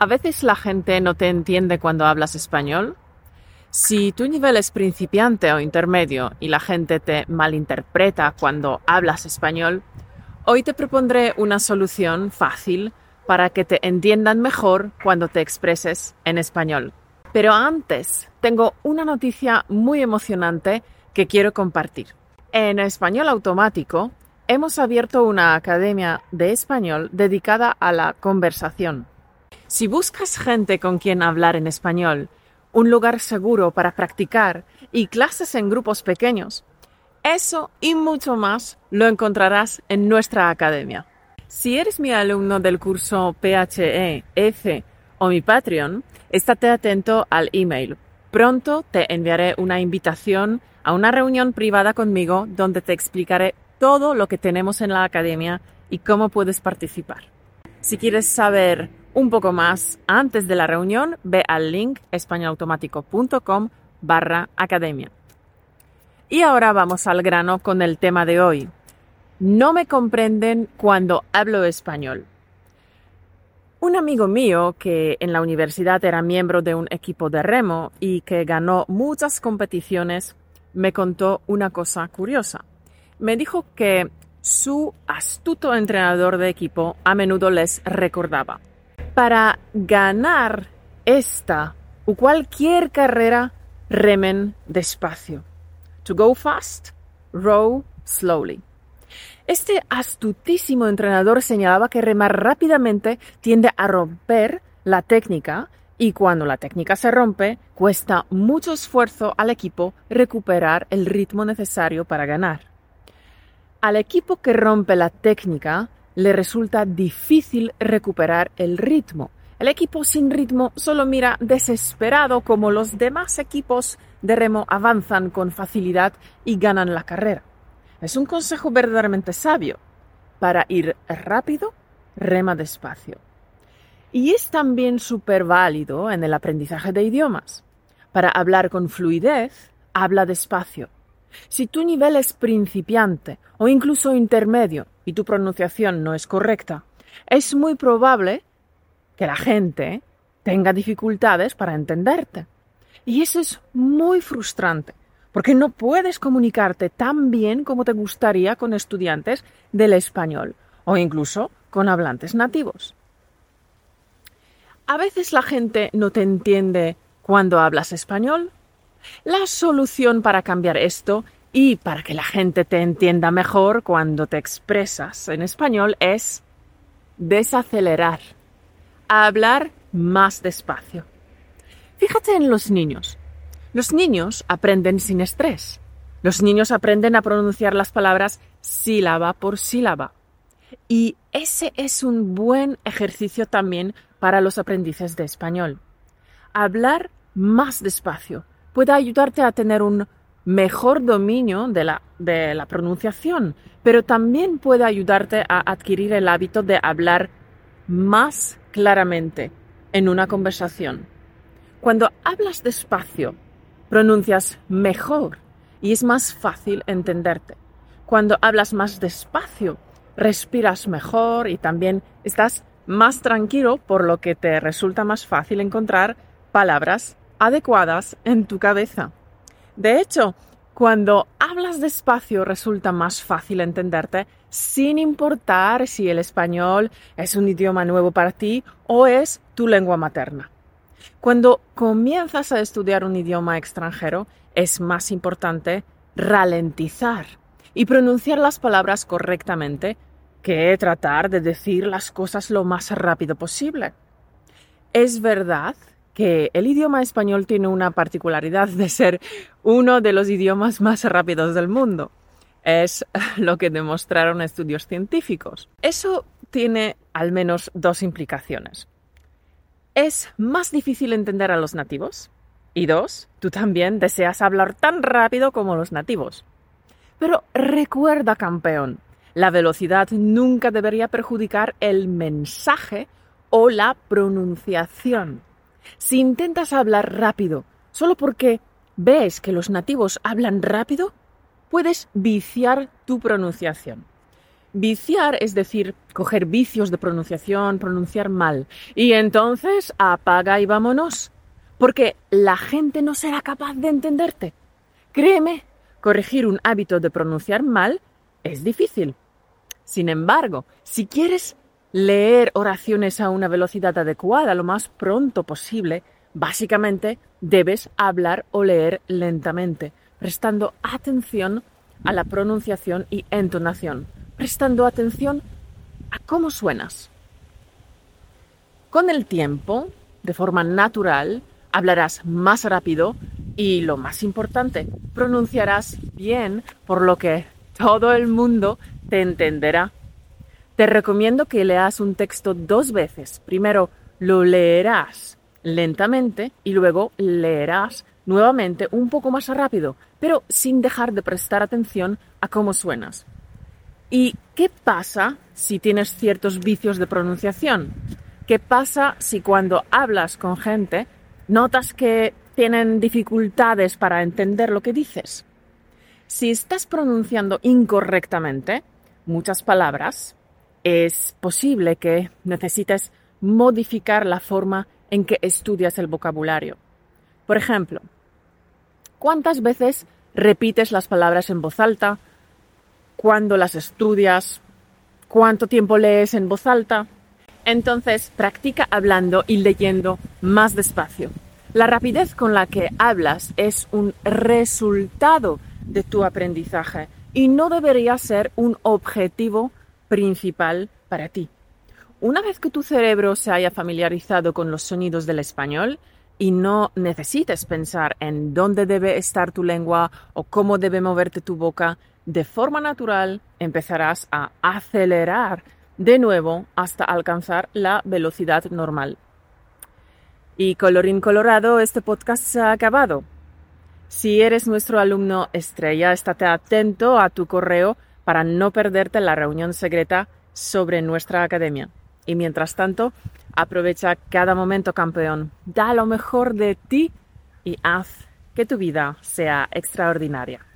¿A veces la gente no te entiende cuando hablas español? Si tu nivel es principiante o intermedio y la gente te malinterpreta cuando hablas español, hoy te propondré una solución fácil para que te entiendan mejor cuando te expreses en español. Pero antes, tengo una noticia muy emocionante que quiero compartir. En Español Automático hemos abierto una academia de español dedicada a la conversación. Si buscas gente con quien hablar en español, un lugar seguro para practicar y clases en grupos pequeños, eso y mucho más lo encontrarás en nuestra academia. Si eres mi alumno del curso PHE-F o mi Patreon, estate atento al email. Pronto te enviaré una invitación a una reunión privada conmigo donde te explicaré todo lo que tenemos en la academia y cómo puedes participar. Si quieres saber un poco más antes de la reunión, ve al link españolautomático.com/academia. Y ahora vamos al grano con el tema de hoy. No me comprenden cuando hablo español. Un amigo mío que en la universidad era miembro de un equipo de remo y que ganó muchas competiciones me contó una cosa curiosa. Me dijo que su astuto entrenador de equipo a menudo les recordaba: para ganar esta o cualquier carrera, remen despacio. To go fast, row slowly. Este astutísimo entrenador señalaba que remar rápidamente tiende a romper la técnica y cuando la técnica se rompe, cuesta mucho esfuerzo al equipo recuperar el ritmo necesario para ganar. Al equipo que rompe la técnica le resulta difícil recuperar el ritmo. El equipo sin ritmo solo mira desesperado cómo los demás equipos de remo avanzan con facilidad y ganan la carrera. Es un consejo verdaderamente sabio. Para ir rápido, rema despacio. Y es también súper válido en el aprendizaje de idiomas. Para hablar con fluidez, habla despacio. Si tu nivel es principiante o incluso intermedio y tu pronunciación no es correcta, es muy probable que la gente tenga dificultades para entenderte. Y eso es muy frustrante, porque no puedes comunicarte tan bien como te gustaría con estudiantes del español o incluso con hablantes nativos. A veces la gente no te entiende cuando hablas español. La solución para cambiar esto y para que la gente te entienda mejor cuando te expresas en español es desacelerar, hablar más despacio. Fíjate en los niños. Los niños aprenden sin estrés. Los niños aprenden a pronunciar las palabras sílaba por sílaba. Y ese es un buen ejercicio también para los aprendices de español. Hablar más despacio puede ayudarte a tener un mejor dominio de la pronunciación, pero también puede ayudarte a adquirir el hábito de hablar más claramente en una conversación. Cuando hablas despacio, pronuncias mejor y es más fácil entenderte. Cuando hablas más despacio, respiras mejor y también estás más tranquilo, por lo que te resulta más fácil encontrar palabras adecuadas en tu cabeza. De hecho, cuando hablas despacio resulta más fácil entenderte, sin importar si el español es un idioma nuevo para ti o es tu lengua materna. Cuando comienzas a estudiar un idioma extranjero, es más importante ralentizar y pronunciar las palabras correctamente que tratar de decir las cosas lo más rápido posible. Es verdad que el idioma español tiene una particularidad de ser uno de los idiomas más rápidos del mundo. Es lo que demostraron estudios científicos. Eso tiene al menos dos implicaciones. Es más difícil entender a los nativos. Y dos, tú también deseas hablar tan rápido como los nativos. Pero recuerda, campeón, la velocidad nunca debería perjudicar el mensaje o la pronunciación. Si intentas hablar rápido solo porque ves que los nativos hablan rápido, puedes viciar tu pronunciación. Viciar es decir, coger vicios de pronunciación, pronunciar mal. Y entonces apaga y vámonos, porque la gente no será capaz de entenderte. Créeme, corregir un hábito de pronunciar mal es difícil. Sin embargo, si quieres leer oraciones a una velocidad adecuada lo más pronto posible, básicamente debes hablar o leer lentamente, prestando atención a la pronunciación y entonación, prestando atención a cómo suenas. Con el tiempo, de forma natural, hablarás más rápido y, lo más importante, pronunciarás bien, por lo que todo el mundo te entenderá. Te recomiendo que leas un texto 2 veces. Primero lo leerás lentamente y luego leerás nuevamente un poco más rápido, pero sin dejar de prestar atención a cómo suenas. ¿Y qué pasa si tienes ciertos vicios de pronunciación? ¿Qué pasa si cuando hablas con gente notas que tienen dificultades para entender lo que dices? Si estás pronunciando incorrectamente muchas palabras, es posible que necesites modificar la forma en que estudias el vocabulario. Por ejemplo, ¿cuántas veces repites las palabras en voz alta? ¿Cuándo las estudias? ¿Cuánto tiempo lees en voz alta? Entonces, practica hablando y leyendo más despacio. La rapidez con la que hablas es un resultado de tu aprendizaje y no debería ser un objetivo principal para ti. Una vez que tu cerebro se haya familiarizado con los sonidos del español y no necesites pensar en dónde debe estar tu lengua o cómo debe moverte tu boca, de forma natural empezarás a acelerar de nuevo hasta alcanzar la velocidad normal. Y colorín colorado, este podcast se ha acabado. Si eres nuestro alumno estrella, estate atento a tu correo para no perderte la reunión secreta sobre nuestra academia. Y mientras tanto, aprovecha cada momento, campeón. Da lo mejor de ti y haz que tu vida sea extraordinaria.